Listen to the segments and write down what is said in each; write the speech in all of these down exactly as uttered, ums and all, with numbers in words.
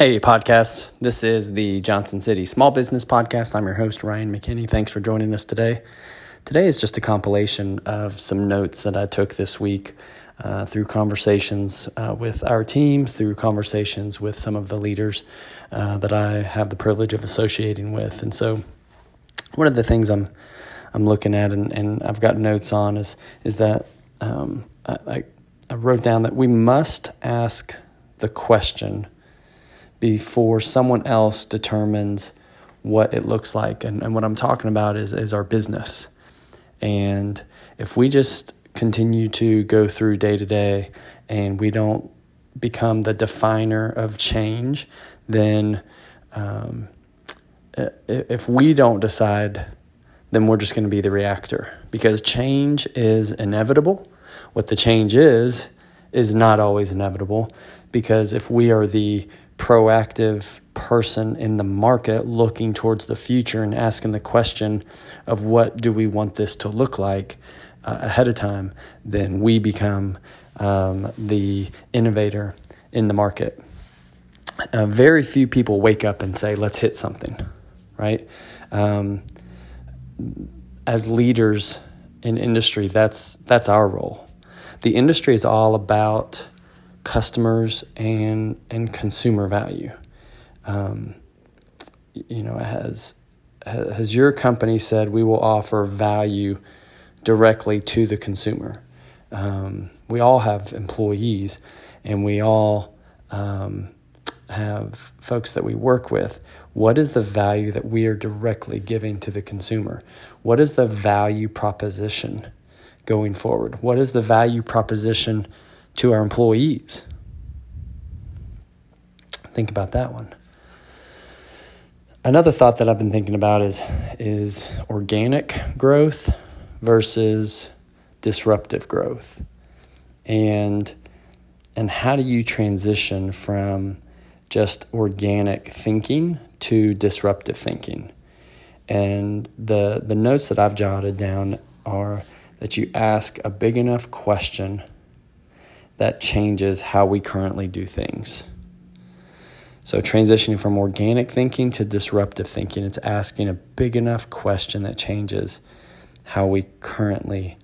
Hey, podcast. This is the Johnson City Small Business Podcast. I'm your host, Ryan McKinney. Thanks for joining us today. Today is just a compilation of some notes that I took this week uh, through conversations uh, with our team, through conversations with some of the leaders uh, that I have the privilege of associating with. And so one of the things I'm I'm looking at and, and I've got notes on is, is that um, I, I wrote down that we must ask the question before someone else determines what it looks like. And, and what I'm talking about is, is our business. And if we just continue to go through day to day and we don't become the definer of change, then um, if we don't decide, then we're just going to be the reactor. Because change is inevitable. What the change is, is not always inevitable. Because if we are the proactive person in the market looking towards the future and asking the question of what do we want this to look like uh, ahead of time, then we become um, the innovator in the market. Uh, very few people wake up and say, let's hit something, right? Um, as leaders in industry, that's that's our role. The industry is all about customers and and consumer value. Um, you know, has has your company said we will offer value directly to the consumer? Um, we all have employees, and we all um, have folks that we work with. What is the value that we are directly giving to the consumer? What is the value proposition going forward? What is the value proposition to our employees? Think about that one. Another thought that I've been thinking about is, is organic growth versus disruptive growth. And, and how do you transition from just organic thinking to disruptive thinking? And the, the notes that I've jotted down are that you ask a big enough question that changes how we currently do things. So transitioning from organic thinking to disruptive thinking, it's asking a big enough question that changes how we currently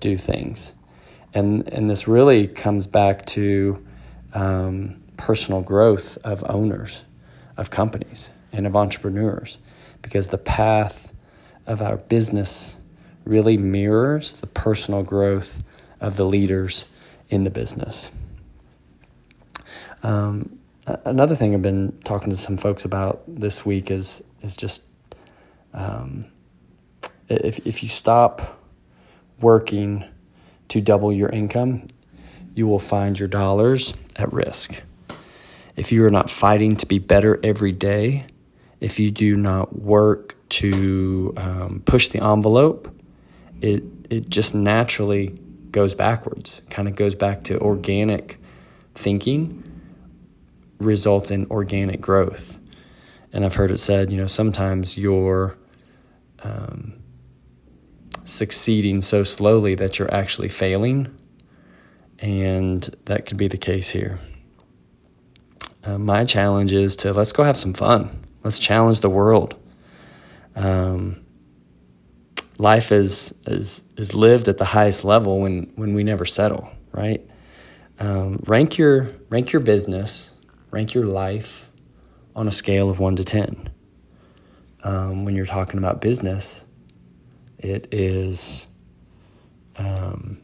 do things. And and this really comes back to um, personal growth of owners, of companies, and of entrepreneurs, because the path of our business really mirrors the personal growth of the leaders in the business. Um, another thing I've been talking to some folks about this week is is just um, if if you stop working to double your income, you will find your dollars at risk. If you are not fighting to be better every day, if you do not work to um, push the envelope, it it just naturally goes backwards, kind of goes back to organic thinking, results in organic growth. And I've heard it said, you know, sometimes you're um, succeeding so slowly that you're actually failing. And that could be the case here. Uh, my challenge is to let's go have some fun. Let's challenge the world. Um Life is is is lived at the highest level when, when we never settle, right? Um, rank your rank your business, rank your life on a scale of one to ten. Um, when you're talking about business, it is um,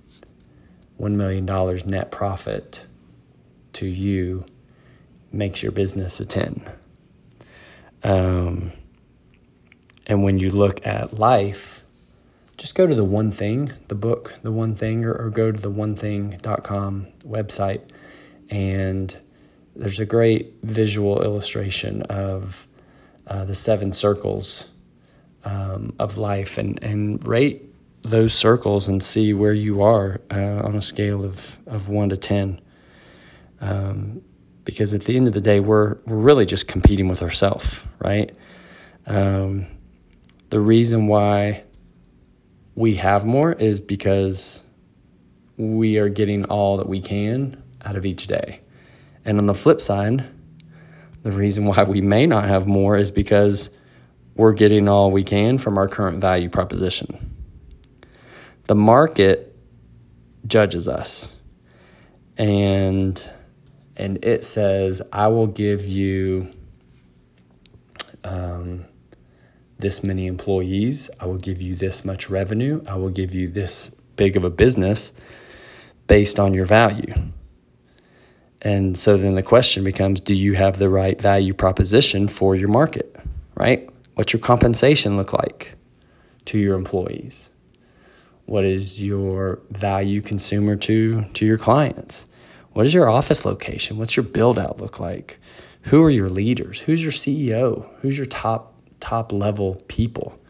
one million dollars net profit to you makes your business a ten. Um, and when you look at life, just go to The One Thing, the book, The One Thing, or, or go to the one thing dot com website. And there's a great visual illustration of uh, the seven circles um, of life. And, and rate those circles and see where you are uh, on a scale of, of one to ten. Um, because at the end of the day, we're, we're really just competing with ourselves, right? Um, the reason why we have more is because we are getting all that we can out of each day. And on the flip side, The reason why we may not have more is because we're getting all we can from our current value proposition. The market judges us, and and it says, I will give you um, this many employees, I will give you this much revenue, I will give you this big of a business based on your value. And so then the question becomes, do you have the right value proposition for your market, right? What's your compensation look like to your employees? What is your value consumer to, to your clients? What is your office location? What's your build out look like? Who are your leaders? Who's your C E O? Who's your top top level people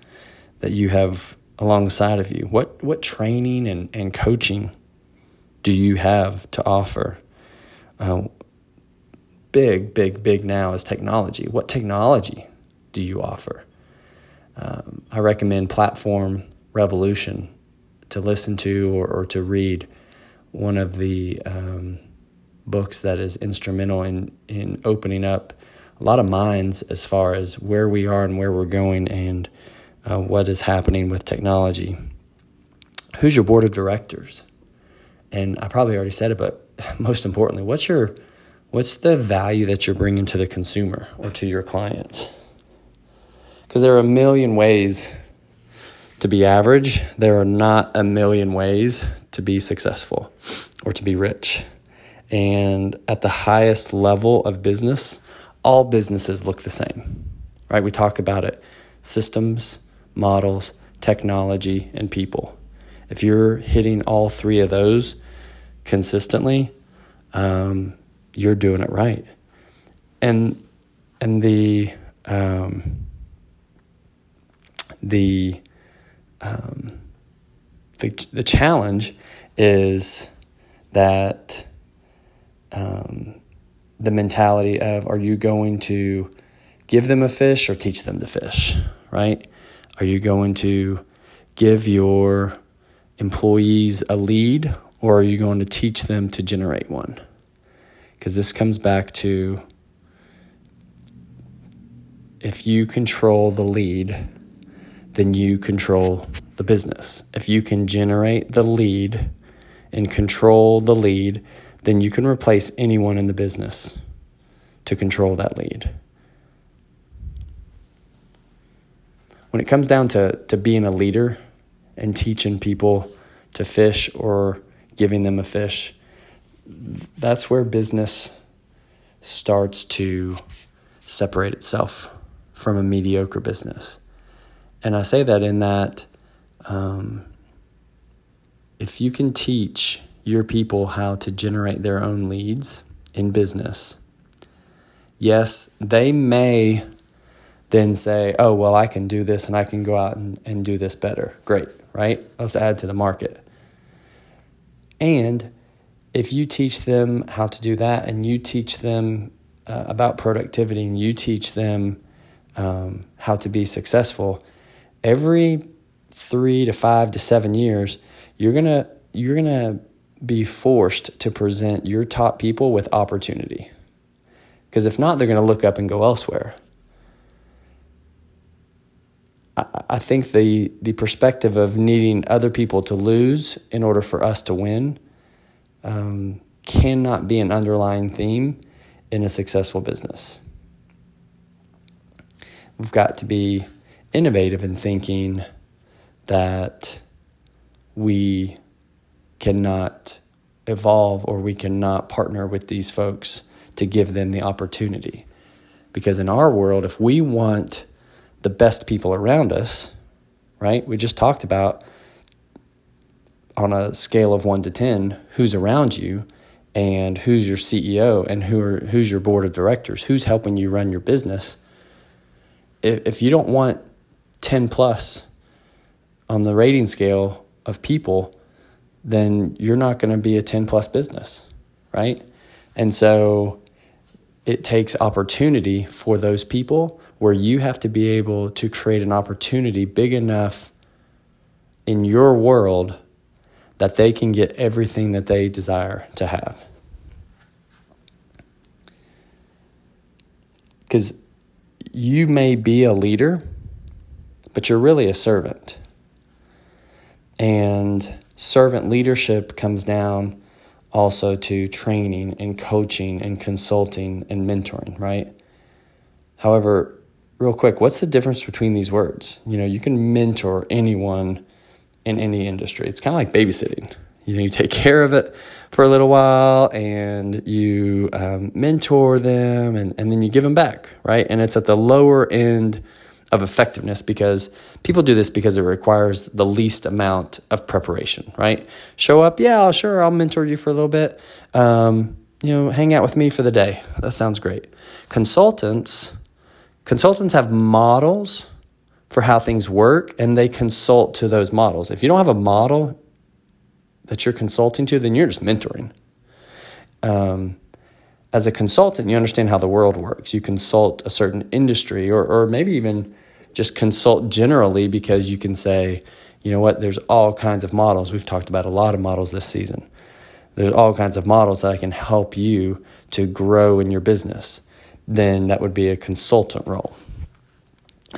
that you have alongside of you? What what training and, and coaching do you have to offer? Uh, big, big, big now is technology. What technology do you offer? Um, I recommend Platform Revolution to listen to or, or to read. One of the um, books that is instrumental in, in opening up a lot of minds as far as where we are and where we're going and uh, what is happening with technology. Who's your board of directors? And I probably already said it, but most importantly, what's your, what's the value that you're bringing to the consumer or to your clients? Because there are a million ways to be average. There are not a million ways to be successful or to be rich. And at the highest level of business, all businesses look the same, right? We talk about it, systems, models, technology, and people. If you're hitting all three of those consistently, um, you're doing it right. And and the um, the, um, the the challenge is that um, the mentality of, are you going to give them a fish or teach them to fish, right? Are you going to give your employees a lead, or are you going to teach them to generate one? Because this comes back to, if you control the lead, then you control the business. If you can generate the lead and control the lead, then you can replace anyone in the business to control that lead. When it comes down to, to being a leader and teaching people to fish or giving them a fish, that's where business starts to separate itself from a mediocre business. And I say that in that um, if you can teach your people how to generate their own leads in business, yes, they may then say, oh, well, I can do this and I can go out and, and do this better. Great, right? Let's add to the market. And if you teach them how to do that, and you teach them uh, about productivity, and you teach them um, how to be successful, every three to five to seven years, you're gonna you're gonna be forced to present your top people with opportunity, because if not, they're gonna look up and go elsewhere. I think the, the perspective of needing other people to lose in order for us to win um, cannot be an underlying theme in a successful business. We've got to be innovative in thinking that we cannot evolve or we cannot partner with these folks to give them the opportunity. Because in our world, if we want the best people around us, right? We just talked about, on a scale of one to ten, who's around you and who's your C E O and who are, who's your board of directors, who's helping you run your business. If, if you don't want ten plus on the rating scale of people, then you're not going to be a ten plus business, right? And so it takes opportunity for those people, where you have to be able to create an opportunity big enough in your world that they can get everything that they desire to have. Because you may be a leader, but you're really a servant. And servant leadership comes down also to training and coaching and consulting and mentoring, right? However, real quick, what's the difference between these words? You know, you can mentor anyone in any industry. It's kind of like babysitting. You know, you take care of it for a little while and you um, mentor them and, and then you give them back, right? And it's at the lower end of effectiveness because people do this because it requires the least amount of preparation, right? Show up, yeah, sure, I'll mentor you for a little bit. Um, you know, hang out with me for the day. That sounds great. Consultants, consultants have models for how things work and they consult to those models. If you don't have a model that you're consulting to, then you're just mentoring. Um, as a consultant, you understand how the world works. You consult a certain industry or or maybe even just consult generally because you can say, you know what, there's all kinds of models. We've talked about a lot of models this season. There's all kinds of models that I can help you to grow in your business. Then that would be a consultant role.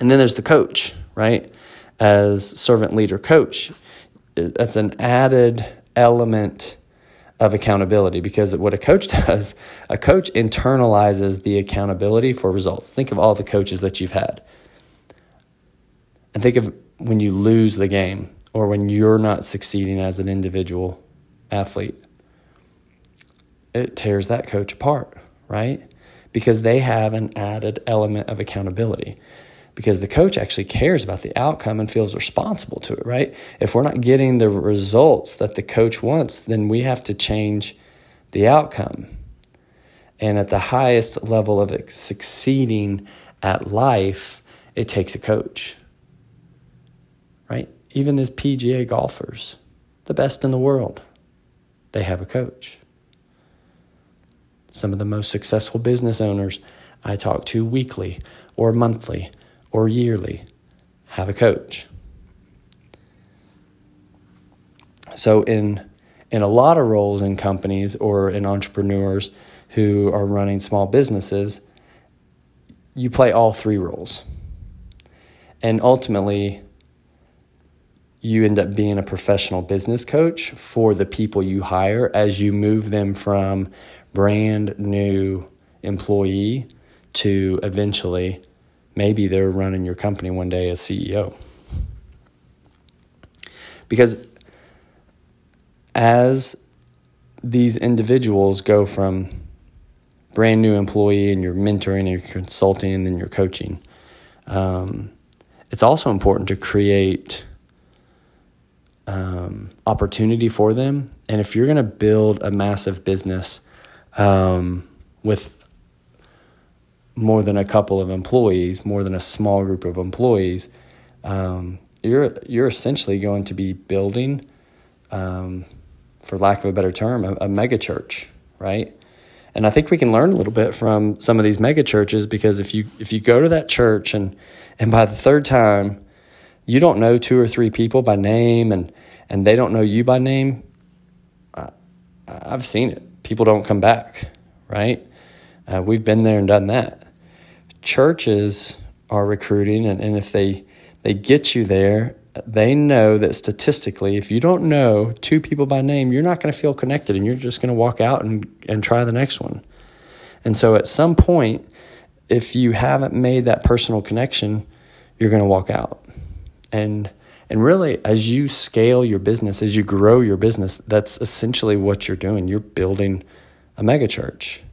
And then there's the coach, right? As servant leader coach, that's an added element of accountability because what a coach does, a coach internalizes the accountability for results. Think of all the coaches that you've had. And think of when you lose the game or when you're not succeeding as an individual athlete. It tears that coach apart, right? Because they have an added element of accountability. Because the coach actually cares about the outcome and feels responsible to it, right? If we're not getting the results that the coach wants, then we have to change the outcome. And at the highest level of succeeding at life, it takes a coach, right? Even these P G A golfers, the best in the world, they have a coach. Some of the most successful business owners I talk to weekly or monthly or yearly, have a coach. So in in a lot of roles in companies or in entrepreneurs who are running small businesses, you play all three roles. And ultimately, you end up being a professional business coach for the people you hire as you move them from brand new employee to eventually maybe they're running your company one day as C E O. Because as these individuals go from brand new employee and you're mentoring and you're consulting and then you're coaching, um, it's also important to create um, opportunity for them. And if you're going to build a massive business um, with more than a couple of employees, more than a small group of employees, um, you're you're essentially going to be building, um, for lack of a better term, a, a mega church, right? And I think we can learn a little bit from some of these mega churches because if you if you go to that church and and by the third time, you don't know two or three people by name and and they don't know you by name, I, I've seen it. People don't come back, right? Uh, we've been there and done that. Churches are recruiting, and, and if they, they get you there, they know that statistically, if you don't know two people by name, you're not going to feel connected, and you're just going to walk out and, and try the next one. And so at some point, if you haven't made that personal connection, you're going to walk out. And and really, as you scale your business, as you grow your business, that's essentially what you're doing. You're building a mega church.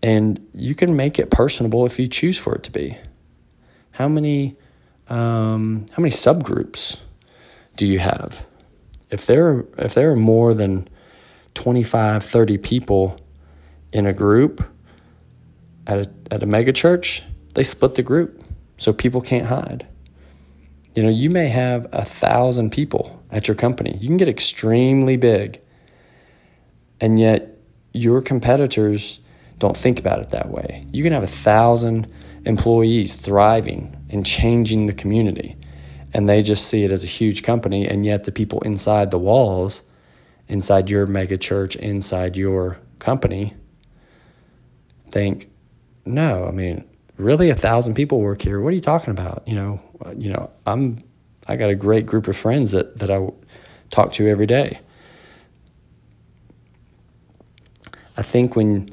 And you can make it personable if you choose for it to be. How many um, how many subgroups do you have? If there are, if there are more than twenty-five, thirty people in a group at a, at a mega church, they split the group so people can't hide. You know, you may have a thousand people at your company. You can get extremely big, and yet your competitors don't think about it that way. You can have a thousand employees thriving and changing the community, and they just see it as a huge company, and yet the people inside the walls, inside your mega church, inside your company, think, no, I mean, really a thousand people work here. What are you talking about? You know, you know, I'm, I got a great group of friends that, that I talk to every day. I think when,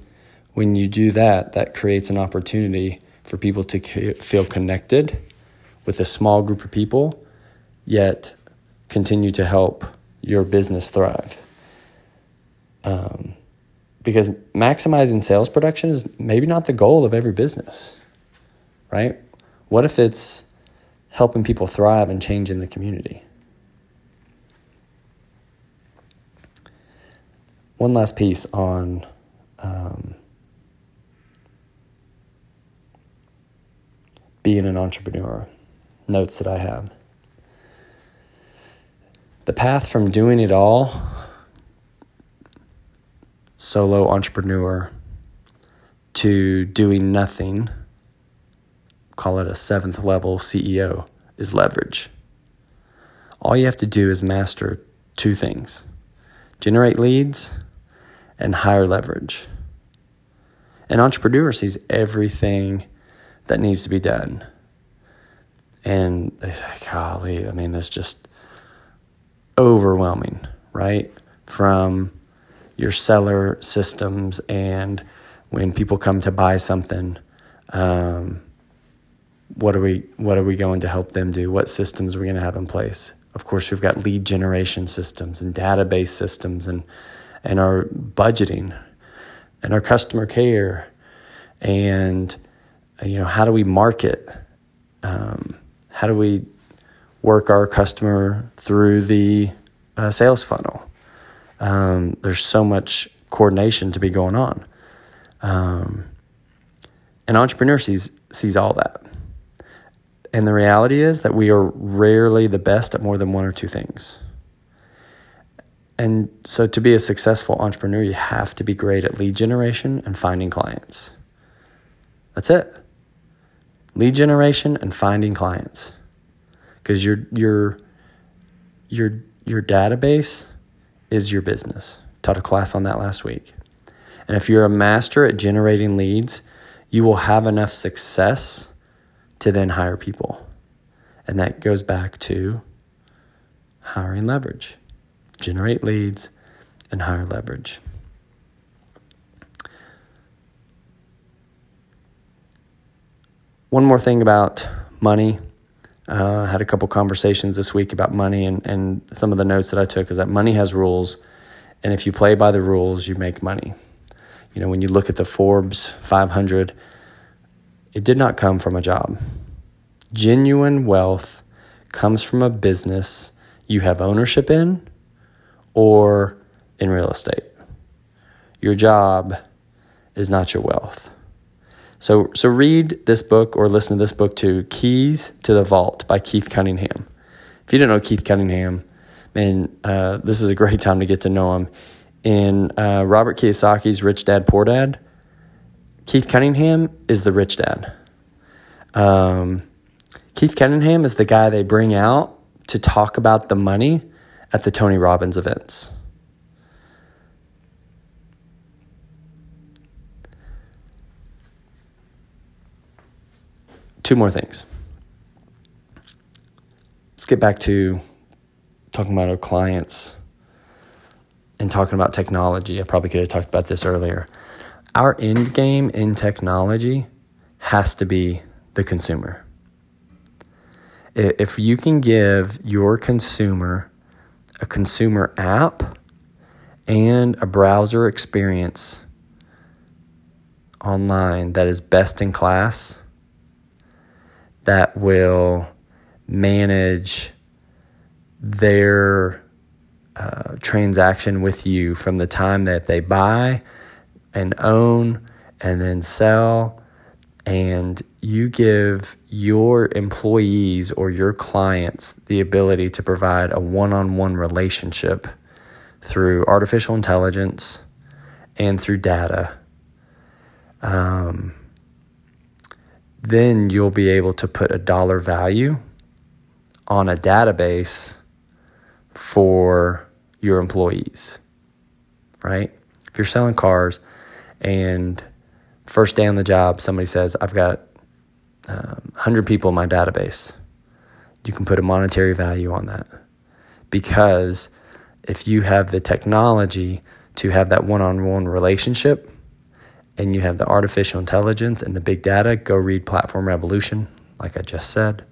when you do that, that creates an opportunity for people to c- feel connected with a small group of people, yet continue to help your business thrive. Um, because maximizing sales production is maybe not the goal of every business, right? What if it's helping people thrive and change in the community? One last piece on um, being an entrepreneur, notes that I have. The path from doing it all, solo entrepreneur, to doing nothing, call it a seventh level C E O, is leverage. All you have to do is master two things: generate leads and hire leverage. An entrepreneur sees everything that needs to be done. And they say, golly, I mean, that's just overwhelming, right? From your seller systems, and when people come to buy something, um, what are we what are we going to help them do? What systems are we going to have in place? Of course, we've got lead generation systems and database systems, and and our budgeting and our customer care, and you know, how do we market? Um, how do we work our customer through the uh, sales funnel? Um, there's so much coordination to be going on. Um, an entrepreneur sees, sees all that. And the reality is that we are rarely the best at more than one or two things. And so to be a successful entrepreneur, you have to be great at lead generation and finding clients. That's it. Lead generation and finding clients. Because your your your your database is your business. Taught a class on that last week. And if you're a master at generating leads, you will have enough success to then hire people. And that goes back to hiring leverage. Generate leads and hire leverage. One more thing about money. Uh, I had a couple conversations this week about money, and, and some of the notes that I took is that money has rules, and if you play by the rules, you make money. You know, when you look at the Forbes five hundred, it did not come from a job. Genuine wealth comes from a business you have ownership in or in real estate. Your job is not your wealth. So so read this book or listen to this book too, Keys to the Vault by Keith Cunningham. If you don't know Keith Cunningham, man, uh, this is a great time to get to know him. In uh, Robert Kiyosaki's Rich Dad, Poor Dad, Keith Cunningham is the rich dad. Um, Keith Cunningham is the guy they bring out to talk about the money at the Tony Robbins events. Two more things. Let's get back to talking about our clients and talking about technology. I probably could have talked about this earlier. Our end game in technology has to be the consumer. If you can give your consumer a consumer app and a browser experience online that is best in class, that will manage their uh, transaction with you from the time that they buy and own and then sell, and you give your employees or your clients the ability to provide a one-on-one relationship through artificial intelligence and through data. Um, then you'll be able to put a dollar value on a database for your employees, right? If you're selling cars and first day on the job, somebody says, I've got um, one hundred people in my database, you can put a monetary value on that. Because if you have the technology to have that one-on-one relationship and you have the artificial intelligence and the big data, go read Platform Revolution, like I just said,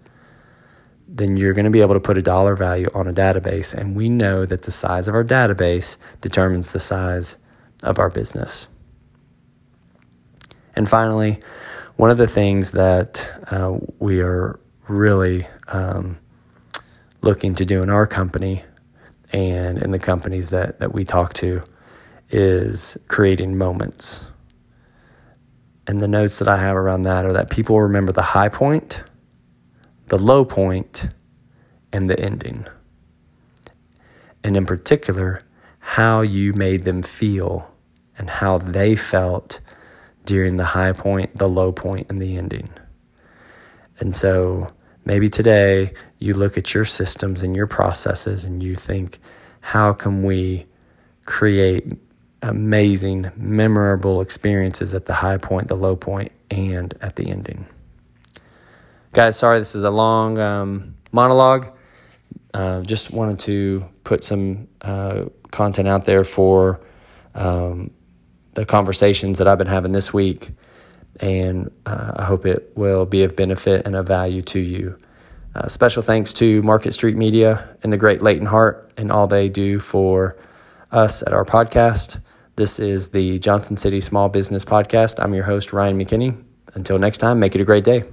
then you're going to be able to put a dollar value on a database. And we know that the size of our database determines the size of our business. And finally, one of the things that uh, we are really um, looking to do in our company and in the companies that, that we talk to is creating moments. And the notes that I have around that are that people remember the high point, the low point, and the ending. And in particular, how you made them feel and how they felt during the high point, the low point, and the ending. And so maybe today you look at your systems and your processes and you think, how can we create amazing, memorable experiences at the high point, the low point, and at the ending? Guys, sorry, this is a long um, monologue. Uh, just wanted to put some uh, content out there for um, the conversations that I've been having this week, and uh, I hope it will be of benefit and of value to you. Uh, special thanks to Market Street Media and the great Leighton Hart and all they do for us at our podcast. This is the Johnson City Small Business Podcast. I'm your host, Ryan McKinney. Until next time, make it a great day.